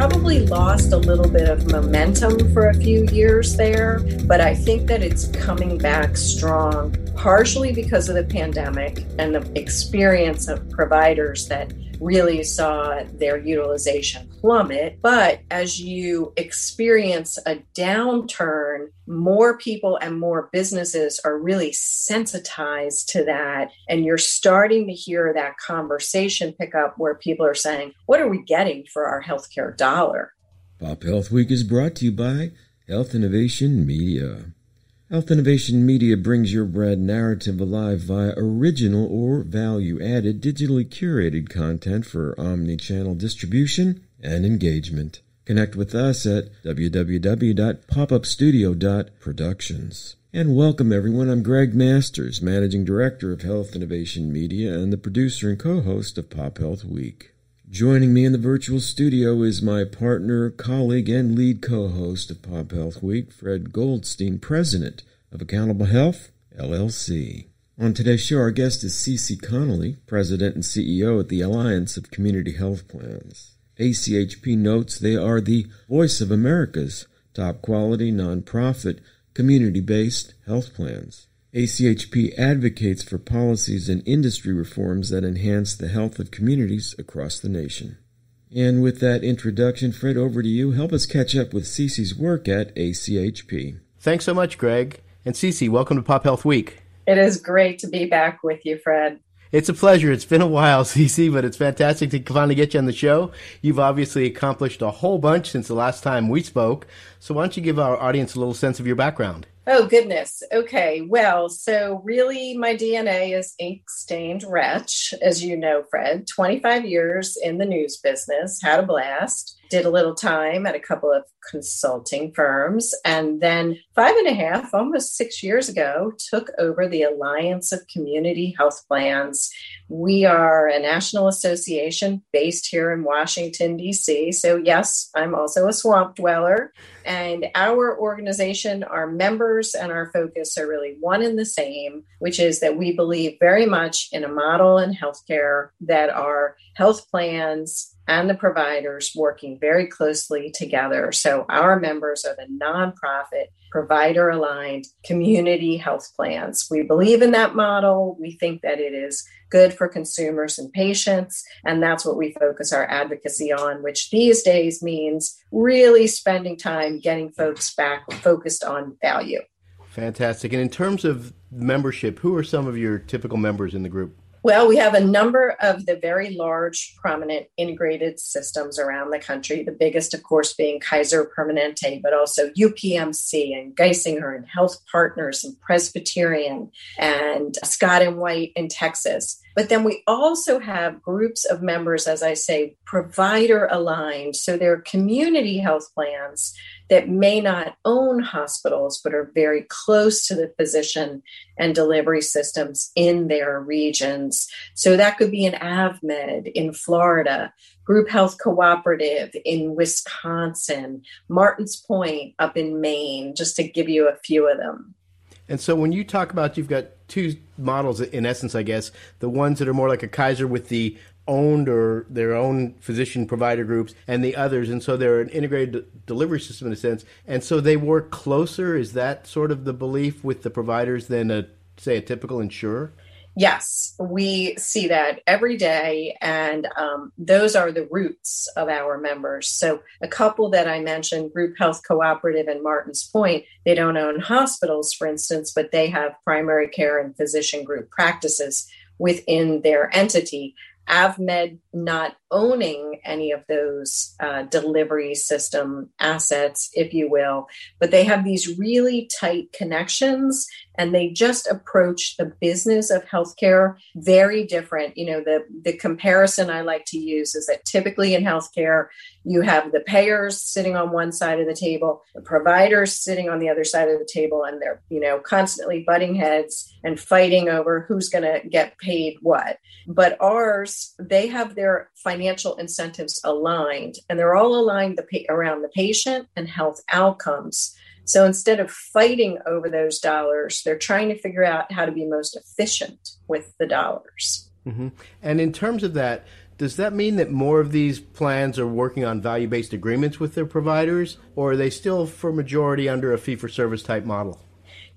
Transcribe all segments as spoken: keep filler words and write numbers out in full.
probably lost a little bit of momentum for a few years there, but I think that it's coming back strong, partially because of the pandemic and the experience of providers that really saw their utilization plummet. But as you experience a downturn, more people and more businesses are really sensitized to that. And you're starting to hear that conversation pick up where people are saying, what are we getting for our healthcare dollar? Pop Health Week is brought to you by Health Innovation Media. Health Innovation Media brings your brand narrative alive via original or value-added, digitally curated content for omni-channel distribution and engagement. Connect with us at w w w dot pop up studio dot productions. And welcome, everyone. I'm Greg Masters, Managing Director of Health Innovation Media and the producer and co-host of Pop Health Week. Joining me in the virtual studio is my partner, colleague, and lead co-host of Pop Health Week, Fred Goldstein, President of Accountable Health, L L C. On today's show, our guest is Ceci Connolly, President and C E O at the Alliance of Community Health Plans. A C H P notes they are the voice of America's top-quality, nonprofit, community-based health plans. A C H P advocates for policies and industry reforms that enhance the health of communities across the nation. And with that introduction, Fred, over to you. Help us catch up with Ceci's work at A C H P. Thanks so much, Greg. And Ceci, welcome to Pop Health Week. It is great to be back with you, Fred. It's a pleasure. It's been a while, Ceci, but it's fantastic to finally get you on the show. You've obviously accomplished a whole bunch since the last time we spoke. So why don't you give our audience a little sense of your background? Oh, goodness. Okay. Well, so really my D N A is ink-stained wretch, as you know, Fred. twenty-five years in the news business, had a blast, did a little time at a couple of consulting firms, and then five and a half, almost six years ago, took over the Alliance of Community Health Plans. We are a national association based here in Washington, D C. So yes, I'm also a swamp dweller. And our organization, our members, and our focus are really one and the same, which is that we believe very much in a model in healthcare that our health plans and the providers working very closely together. So our members are the nonprofit, provider-aligned community health plans. We believe in that model. We think that it is good for consumers and patients, and that's what we focus our advocacy on, which these days means really spending time getting folks back focused on value. Fantastic. And in terms of membership, who are some of your typical members in the group? Well, we have a number of the very large, prominent integrated systems around the country, the biggest, of course, being Kaiser Permanente, but also U P M C and Geisinger and Health Partners and Presbyterian and Scott and White in Texas. But then we also have groups of members, as I say, provider aligned. So they're community health plans that may not own hospitals, but are very close to the physician and delivery systems in their regions. So that could be an AvMed in Florida, Group Health Cooperative in Wisconsin, Martin's Point up in Maine, just to give you a few of them. And so when you talk about, you've got two models in essence, I guess, the ones that are more like a Kaiser with the owned or their own physician provider groups and the others. And so they're an integrated delivery system in a sense. And so they work closer. Is that sort of the belief with the providers than, a, say, a typical insurer? Yes, we see that every day, and um, those are the roots of our members. So a couple that I mentioned, Group Health Cooperative and Martin's Point, they don't own hospitals, for instance, but they have primary care and physician group practices within their entity. AvMed not owning any of those uh, delivery system assets, if you will, but they have these really tight connections, and they just approach the business of healthcare very different. You know, the, the comparison I like to use is that typically in healthcare, you have the payers sitting on one side of the table, the providers sitting on the other side of the table, and they're, you know, constantly butting heads and fighting over who's going to get paid what. But ours, they have their financial incentives aligned, and they're all aligned the pa- around the patient and health outcomes. So instead of fighting over those dollars, they're trying to figure out how to be most efficient with the dollars. Mm-hmm. And in terms of that, Does that mean that more of these plans are working on value-based agreements with their providers, or are they still, for majority, under a fee-for-service type model?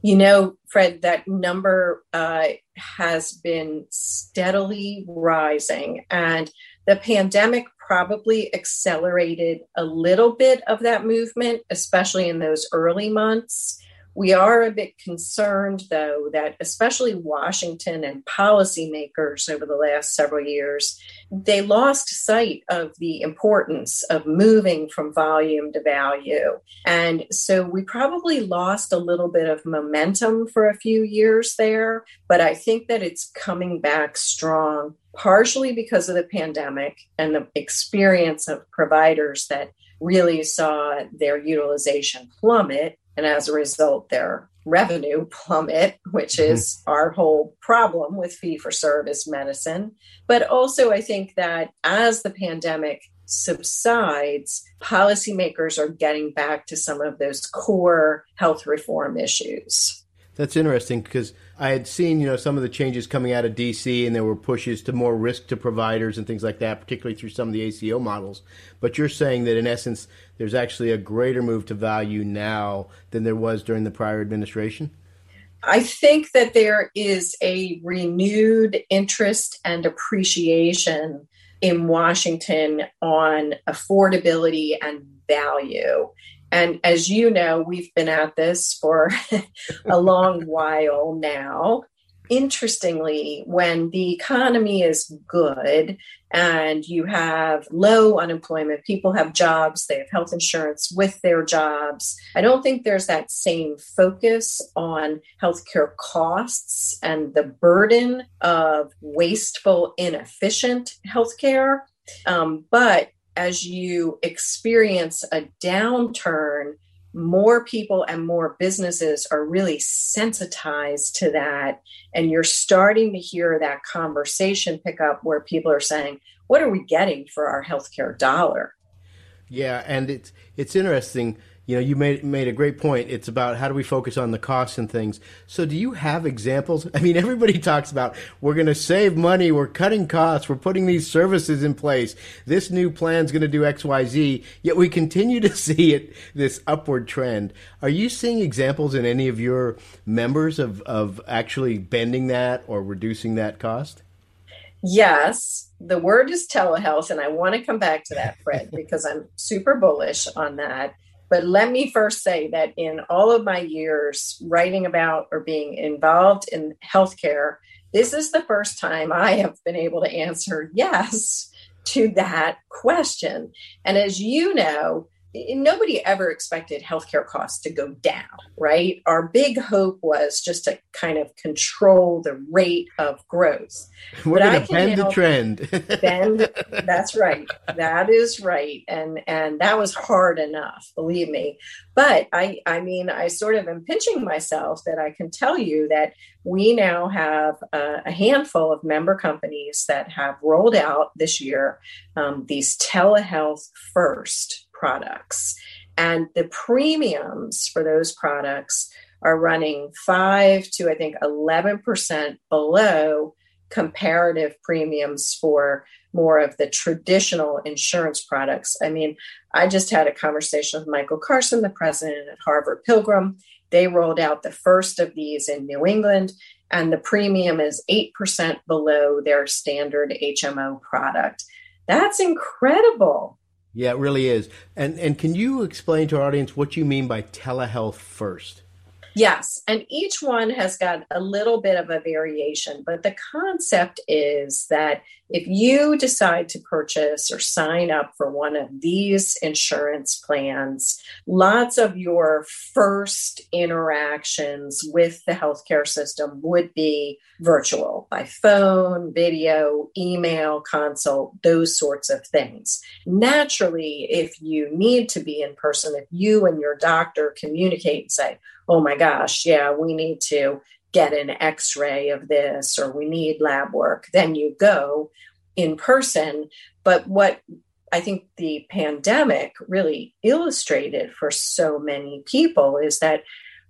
You know, Fred, that number uh, has been steadily rising, and the pandemic probably accelerated a little bit of that movement, especially in those early months. We are a bit concerned, though, that especially Washington and policymakers over the last several years, they lost sight of the importance of moving from volume to value. And so we probably lost a little bit of momentum for a few years there, but I think that it's coming back strong, partially because of the pandemic and the experience of providers that really saw their utilization plummet. And as a result, their revenue plummet, which is our whole problem with fee-for-service medicine. But also, I think that as the pandemic subsides, policymakers are getting back to some of those core health reform issues. That's interesting, because I had seen, you know, some of the changes coming out of D C, and there were pushes to more risk to providers and things like that, particularly through some of the A C O models. But you're saying that in essence, there's actually a greater move to value now than there was during the prior administration? I think that there is a renewed interest and appreciation in Washington on affordability and value. And as you know, we've been at this for a long while now. Interestingly, when the economy is good and you have low unemployment, people have jobs, they have health insurance with their jobs, I don't think there's that same focus on healthcare costs and the burden of wasteful, inefficient healthcare. Um, but as you experience a downturn, more people and more businesses are really sensitized to that. And you're starting to hear that conversation pick up where people are saying, what are we getting for our healthcare dollar? Yeah, and it's it's interesting. You know, you made made a great point. It's about how do we focus on the costs and things. So do you have examples? I mean, everybody talks about we're going to save money, we're cutting costs, we're putting these services in place. This new plan's going to do X, Y, Z, yet we continue to see it this upward trend. Are you seeing examples in any of your members of, of actually bending that or reducing that cost? Yes. The word is telehealth, and I want to come back to that, Fred, because I'm super bullish on that. But let me first say that in all of my years writing about or being involved in healthcare, this is the first time I have been able to answer yes to that question. And as you know, nobody ever expected healthcare costs to go down, right? Our big hope was just to kind of control the rate of growth. We're going to bend the trend. bend, that's right. That is right. And and that was hard enough, believe me. But I, I mean, I sort of am pinching myself that I can tell you that we now have a, a handful of member companies that have rolled out this year um, these telehealth first products. And the premiums for those products are running five to, I think, eleven percent below comparative premiums for more of the traditional insurance products. I mean, I just had a conversation with Michael Carson, the president at Harvard Pilgrim. They rolled out the first of these in New England, and the premium is eight percent below their standard H M O product. That's incredible. Yeah, it really is. And and can you explain to our audience what you mean by telehealth first? Yes. And each one has got a little bit of a variation, but the concept is that if you decide to purchase or sign up for one of these insurance plans, lots of your first interactions with the healthcare system would be virtual, by phone, video, email, consult, those sorts of things. Naturally, if you need to be in person, if you and your doctor communicate and say, oh my gosh, yeah, we need to get an x-ray of this, or we need lab work, then you go in person. But what I think the pandemic really illustrated for so many people is that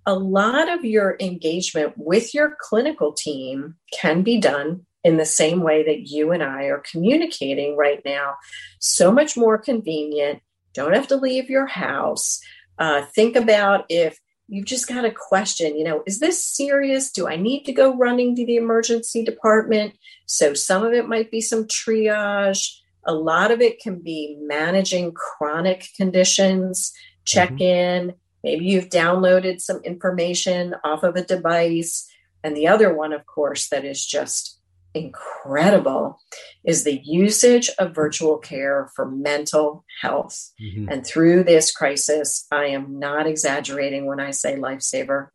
a lot of your engagement with your clinical team can be done in the same way that you and I are communicating right now. So much more convenient. Don't have to leave your house. Uh, think about if you've just got a question, you know, is this serious? Do I need to go running to the emergency department? So some of it might be some triage. A lot of it can be managing chronic conditions, check in. Mm-hmm. Maybe you've downloaded some information off of a device. And the other one, of course, that is just incredible is the usage of virtual care for mental health. Mm-hmm. And through this crisis, I am not exaggerating when I say lifesaver.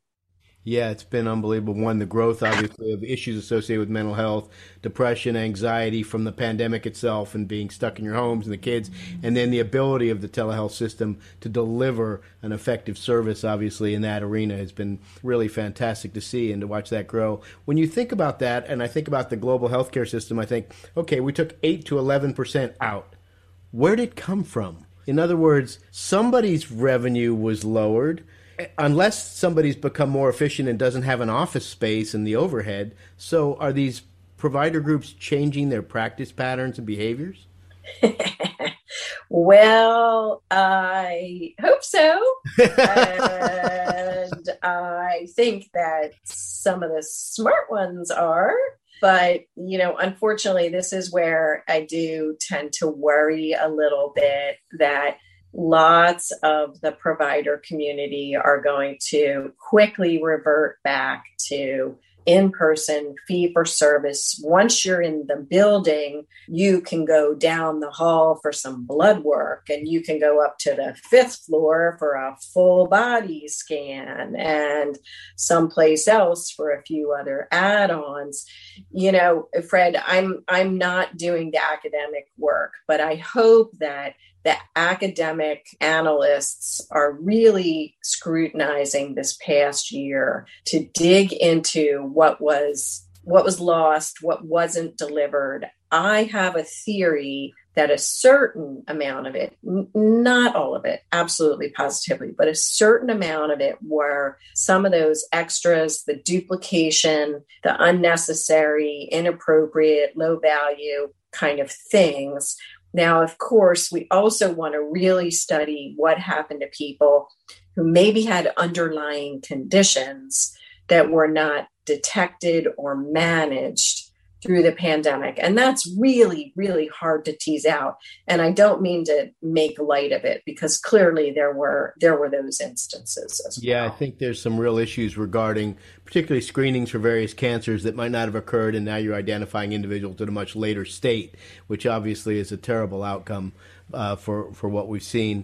Yeah, it's been unbelievable. One, the growth, obviously, of issues associated with mental health, depression, anxiety from the pandemic itself and being stuck in your homes and the kids, and then the ability of the telehealth system to deliver an effective service, obviously, in that arena has been really fantastic to see and to watch that grow. When you think about that, and I think about the global healthcare system, I think, okay, we took eight to eleven percent out. Where did it come from? In other words, somebody's revenue was lowered. Unless somebody's become more efficient and doesn't have an office space and the overhead. So are these provider groups changing their practice patterns and behaviors? Well, I hope so. And I think that some of the smart ones are. But, you know, unfortunately, this is where I do tend to worry a little bit that lots of the provider community are going to quickly revert back to in-person fee-for-service. Once you're in the building, you can go down the hall for some blood work, and you can go up to the fifth floor for a full body scan and someplace else for a few other add-ons. You know, Fred, I'm I'm not doing the academic work, but I hope that the academic analysts are really scrutinizing this past year to dig into what was what was lost, what wasn't delivered. I have a theory that a certain amount of it, n- not all of it, absolutely positively, but a certain amount of it were some of those extras, the duplication, the unnecessary, inappropriate, low value kind of things. Now, of course, we also want to really study what happened to people who maybe had underlying conditions that were not detected or managed through the pandemic. And that's really, really hard to tease out. And I don't mean to make light of it because clearly there were there were those instances as well. Yeah, I think there's some real issues regarding particularly screenings for various cancers that might not have occurred. And now you're identifying individuals at a much later state, which obviously is a terrible outcome uh, for, for what we've seen.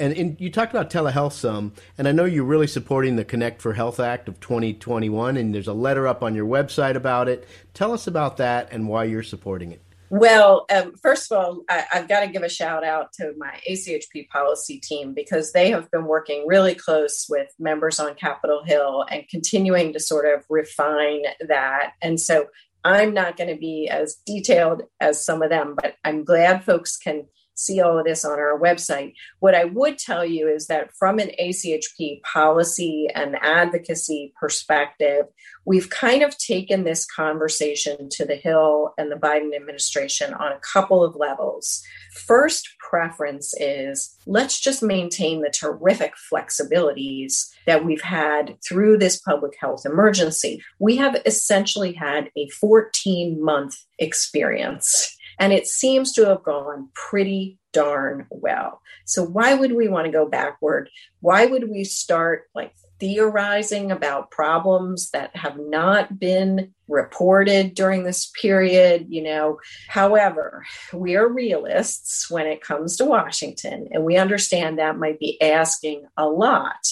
And in, you talked about telehealth some, and I know you're really supporting the Connect for Health Act of twenty twenty-one, and there's a letter up on your website about it. Tell us about that and why you're supporting it. Well, um, first of all, I, I've got to give a shout out to my A C H P policy team because they have been working really close with members on Capitol Hill and continuing to sort of refine that. And so I'm not going to be as detailed as some of them, but I'm glad folks can see all of this on our website. What I would tell you is that from an A C H P policy and advocacy perspective, we've kind of taken this conversation to the Hill and the Biden administration on a couple of levels. First preference is let's just maintain the terrific flexibilities that we've had through this public health emergency. We have essentially had a fourteen-month experience. And it seems to have gone pretty darn well. So why would we want to go backward? Why would we start like theorizing about problems that have not been reported during this period? You know, however, we are realists when it comes to Washington, and we understand that might be asking a lot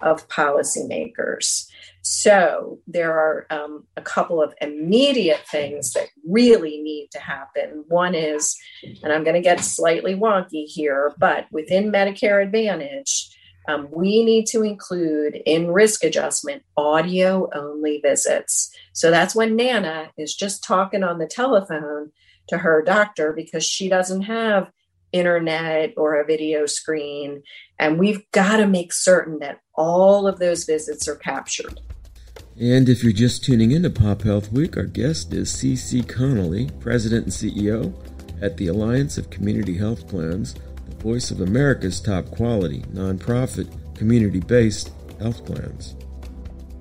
of policymakers. So there are um, a couple of immediate things that really need to happen. One is, and I'm going to get slightly wonky here, but within Medicare Advantage, um, we need to include in risk adjustment audio-only visits. So that's when Nana is just talking on the telephone to her doctor because she doesn't have internet or a video screen. And we've got to make certain that all of those visits are captured. And if you're just tuning in to Pop Health Week, our guest is Ceci Connolly, President and C E O at the Alliance of Community Health Plans, the voice of America's top quality, nonprofit, community-based health plans.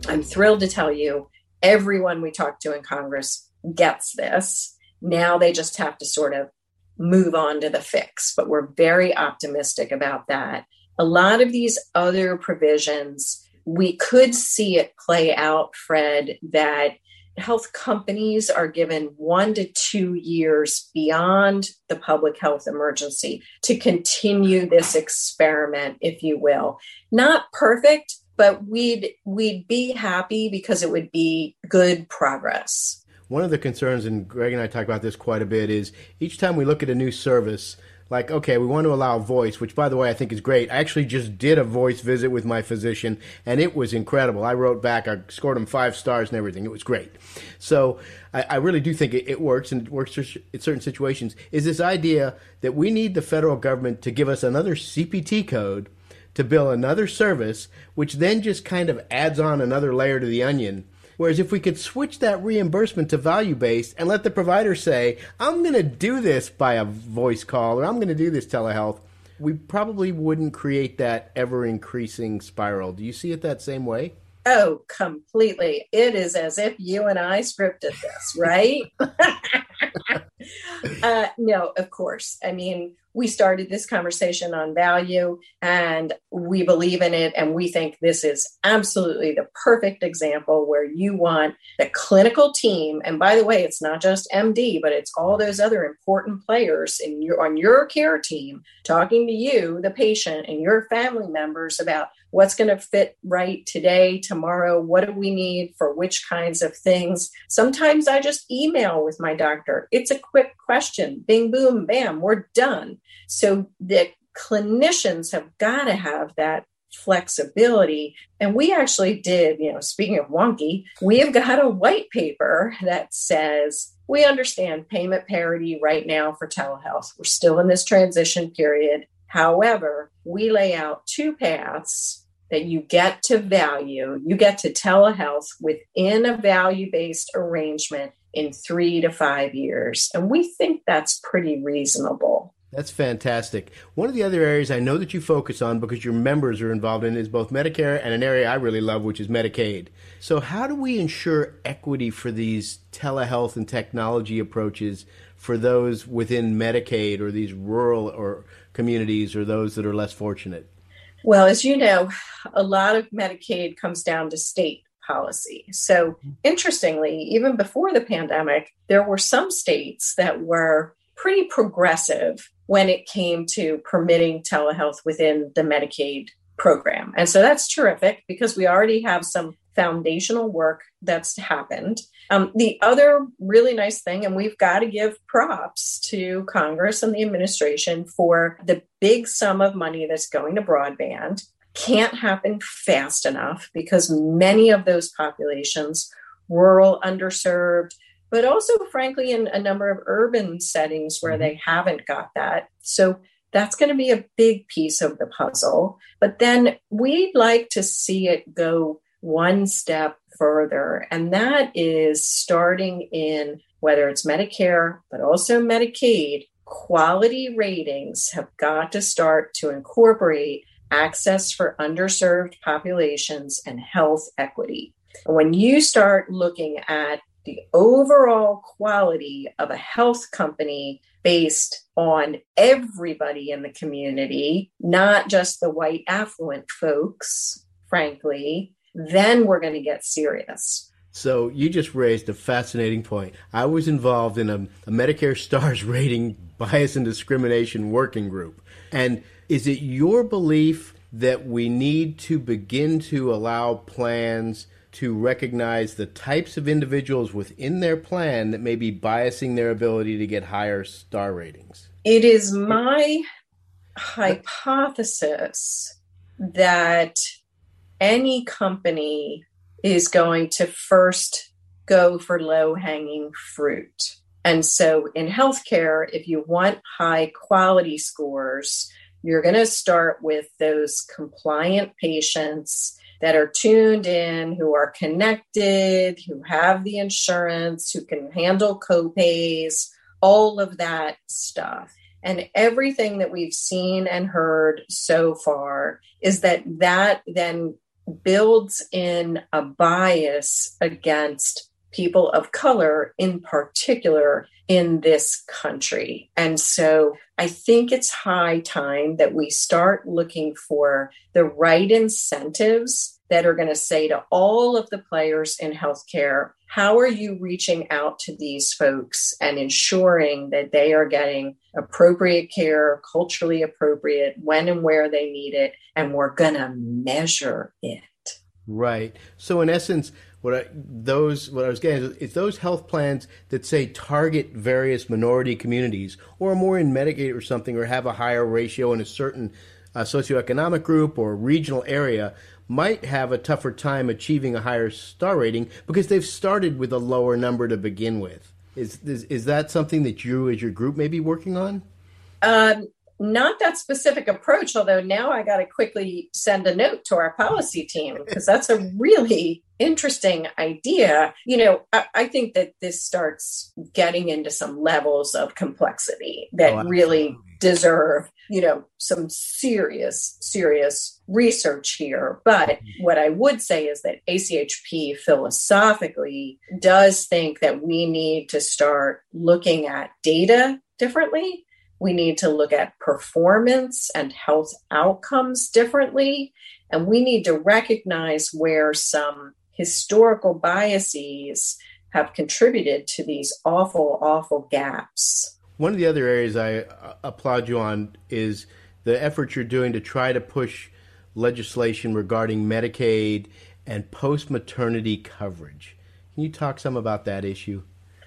I'm thrilled to tell you, everyone we talk to in Congress gets this. Now they just have to sort of move on to the fix, but we're very optimistic about that. A lot of these other provisions, we could see it play out, Fred, that health companies are given one to two years beyond the public health emergency to continue this experiment, if you will. Not perfect, but we'd we'd be happy because it would be good progress. One of the concerns, and Greg and I talk about this quite a bit, is each time we look at a new service, like, okay, we want to allow voice, which, by the way, I think is great. I actually just did a voice visit with my physician, and it was incredible. I wrote back. I scored him five stars and everything. It was great. So I, I really do think it, it works, and it works in certain situations, is this idea that we need the federal government to give us another C P T code to bill another service, which then just kind of adds on another layer to the onion. Whereas if we could switch that reimbursement to value-based and let the provider say, I'm going to do this by a voice call, or I'm going to do this telehealth, we probably wouldn't create that ever-increasing spiral. Do you see it that same way? Oh, completely. It is as if you and I scripted this, right? uh, no, of course. I mean, we started this conversation on value, and we believe in it. And we think this is absolutely the perfect example where you want the clinical team. And by the way, it's not just M D, but it's all those other important players in your, on your care team talking to you, the patient, and your family members about what's going to fit right today, tomorrow, what do we need for which kinds of things. Sometimes I just email with my doctor. It's a quick question. Bing, boom, bam, we're done. So the clinicians have got to have that flexibility. And we actually did, you know, speaking of wonky, we have got a white paper that says, we understand payment parity right now for telehealth. We're still in this transition period. However, we lay out two paths that you get to value. You get to telehealth within a value-based arrangement in three to five years. And we think that's pretty reasonable. That's fantastic. One of the other areas I know that you focus on because your members are involved in is both Medicare and an area I really love, which is Medicaid. So how do we ensure equity for these telehealth and technology approaches for those within Medicaid or these rural or communities or those that are less fortunate? Well, as you know, a lot of Medicaid comes down to state policy. So interestingly, even before the pandemic, there were some states that were pretty progressive when it came to permitting telehealth within the Medicaid program. And so that's terrific because we already have some foundational work that's happened. Um, the other really nice thing, and we've got to give props to Congress and the administration for the big sum of money that's going to broadband, can't happen fast enough because many of those populations, rural, underserved, but also, frankly, in a number of urban settings where they haven't got that. So that's going to be a big piece of the puzzle. But then we'd like to see it go one step further, and that is starting in, whether it's Medicare, but also Medicaid, quality ratings have got to start to incorporate access for underserved populations and health equity. And when you start looking at the overall quality of a health company based on everybody in the community, not just the white affluent folks, frankly, then we're going to get serious. So you just raised a fascinating point. I was involved in a, a Medicare STARS rating bias and discrimination working group. And is it your belief that we need to begin to allow plans to recognize the types of individuals within their plan that may be biasing their ability to get higher star ratings? It is my hypothesis that any company is going to first go for low-hanging fruit. And so in healthcare, if you want high-quality scores, you're going to start with those compliant patients that are tuned in, who are connected, who have the insurance, who can handle copays, all of that stuff. And everything that we've seen and heard so far is that that then builds in a bias against people of color in particular in this country. And so I think it's high time that we start looking for the right incentives that are going to say to all of the players in healthcare, how are you reaching out to these folks and ensuring that they are getting appropriate care, culturally appropriate, when and where they need it, and we're going to measure it. Right. So in essence, what I, those what I was getting is, it's those health plans that say target various minority communities or are more in Medicaid or something, or have a higher ratio in a certain uh, socioeconomic group or regional area, might have a tougher time achieving a higher star rating because they've started with a lower number to begin with. Is is, is that something that you as your group may be working on? Um Not that specific approach, although now I got to quickly send a note to our policy team, because that's a really interesting idea. You know, I, I think that this starts getting into some levels of complexity that oh, really deserve, you know, some serious, serious research here. But what I would say is that A C H P philosophically does think that we need to start looking at data differently. We need to look at performance and health outcomes differently. And we need to recognize where some historical biases have contributed to these awful, awful gaps. One of the other areas I applaud you on is the effort you're doing to try to push legislation regarding Medicaid and post-maternity coverage. Can you talk some about that issue?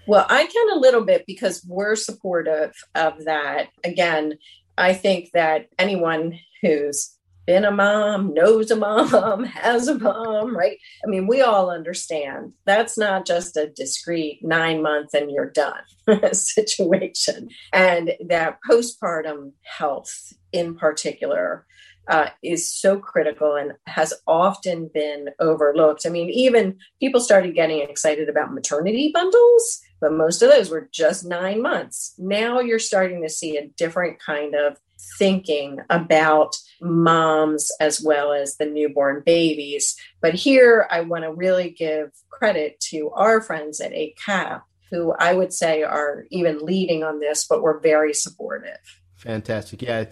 Well, I can a little bit because we're supportive of that. Again, I think that anyone who's been a mom, knows a mom, has a mom, right? I mean, we all understand that's not just a discrete nine months and you're done situation. And that postpartum health in particular Uh, is so critical and has often been overlooked. I mean, even people started getting excited about maternity bundles, but most of those were just nine months. Now you're starting to see a different kind of thinking about moms as well as the newborn babies. But here I want to really give credit to our friends at A C A P, who I would say are even leading on this, but were very supportive. Fantastic. Yeah.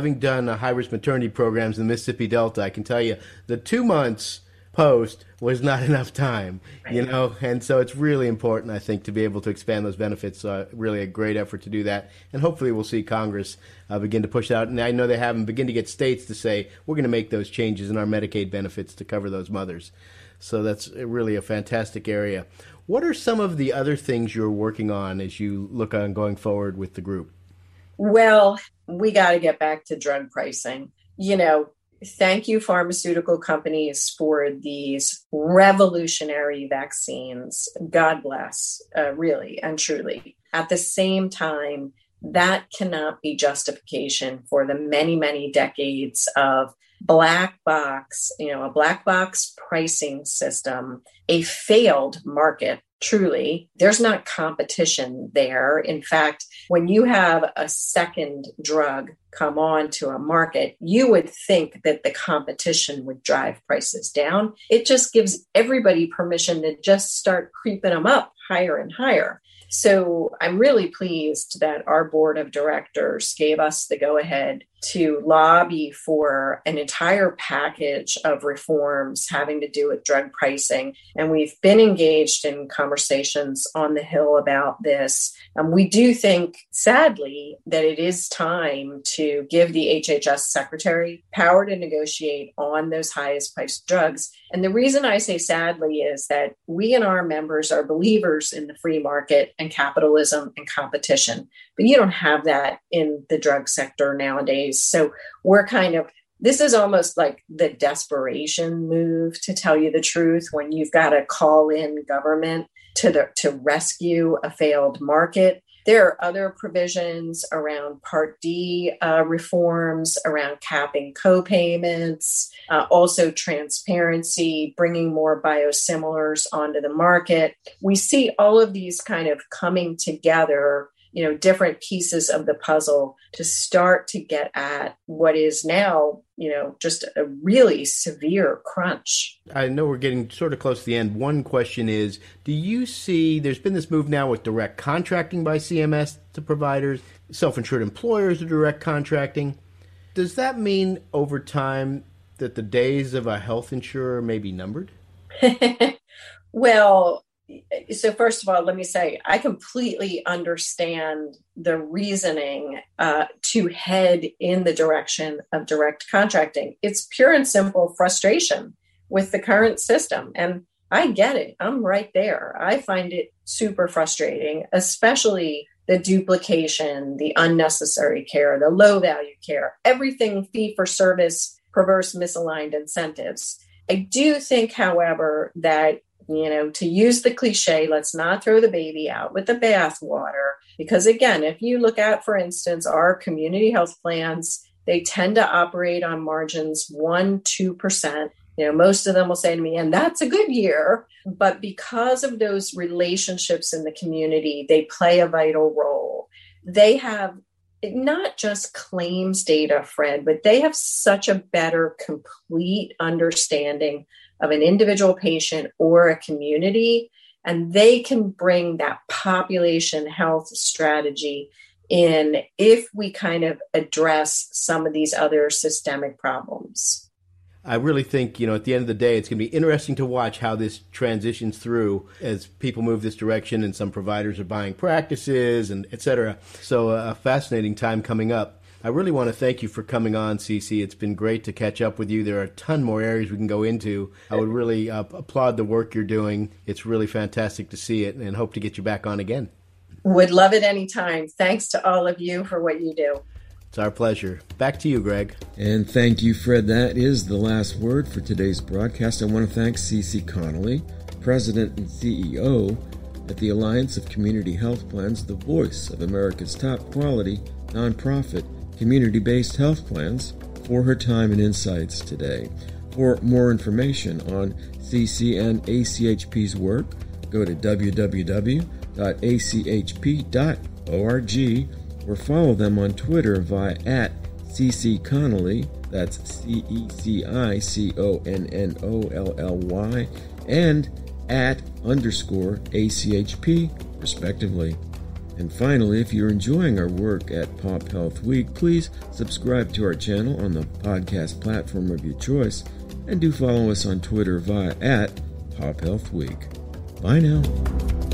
Having done a high-risk maternity programs in the Mississippi Delta, I can tell you the two months post was not enough time, right. you know, and so it's really important, I think, to be able to expand those benefits. Uh, really a great effort to do that, and hopefully we'll see Congress uh, begin to push that out. And I know they haven't begin to get states to say, we're going to make those changes in our Medicaid benefits to cover those mothers. So that's really a fantastic area. What are some of the other things you're working on as you look on going forward with the group? Well, we got to get back to drug pricing. You know, thank you, pharmaceutical companies, for these revolutionary vaccines. God bless, uh, really and truly. At the same time, that cannot be justification for the many, many decades of black box, you know, a black box pricing system, a failed market. Truly, there's not competition there. In fact, when you have a second drug come on to a market, you would think that the competition would drive prices down. It just gives everybody permission to just start creeping them up higher and higher. So I'm really pleased that our board of directors gave us the go-ahead to lobby for an entire package of reforms having to do with drug pricing. And we've been engaged in conversations on the Hill about this. And we do think, sadly, that it is time to give the H H S secretary power to negotiate on those highest priced drugs. And the reason I say sadly is that we and our members are believers in the free market and capitalism and competition. But you don't have that in the drug sector nowadays. So we're kind of, this is almost like the desperation move, to tell you the truth, when you've got to call in government to the, to rescue a failed market. There are other provisions around Part D uh, reforms, around capping co-payments, uh, also transparency, bringing more biosimilars onto the market. We see all of these kind of coming together, you know, different pieces of the puzzle to start to get at what is now, you know, just a really severe crunch. I know we're getting sort of close to the end. One question is, do you see, there's been this move now with direct contracting by C M S to providers, self-insured employers are direct contracting. Does that mean over time that the days of a health insurer may be numbered? Well, so first of all, let me say, I completely understand the reasoning uh, to head in the direction of direct contracting. It's pure and simple frustration with the current system. And I get it. I'm right there. I find it super frustrating, especially the duplication, the unnecessary care, the low value care, everything fee for service, perverse misaligned incentives. I do think, however, that, you know, to use the cliche, let's not throw the baby out with the bathwater. Because again, if you look at, for instance, our community health plans, they tend to operate on margins one, two percent. You know, most of them will say to me, and that's a good year. But because of those relationships in the community, they play a vital role. They have not just claims data, Fred, but they have such a better, complete understanding of an individual patient or a community, and they can bring that population health strategy in if we kind of address some of these other systemic problems. I really think, you know, at the end of the day, it's going to be interesting to watch how this transitions through as people move this direction and some providers are buying practices and et cetera. So a fascinating time coming up. I really want to thank you for coming on, Ceci. It's been great to catch up with you. There are a ton more areas we can go into. I would really uh, applaud the work you're doing. It's really fantastic to see it, and hope to get you back on again. Would love it anytime. Thanks to all of you for what you do. It's our pleasure. Back to you, Greg. And thank you, Fred. That is the last word for today's broadcast. I want to thank Ceci Connolly, President and C E O at the Alliance of Community Health Plans, the voice of America's top quality nonprofit community-based health plans, for her time and insights today. For more information on Ceci and A C H P's work, go to w w w dot a c h p dot org or follow them on Twitter via at Ceci Connolly, that's C E C I C O N N O L L Y, and at underscore A C H P, respectively. And finally, if you're enjoying our work at Pop Health Week, please subscribe to our channel on the podcast platform of your choice, and do follow us on Twitter via at Pop Health Week. Bye now.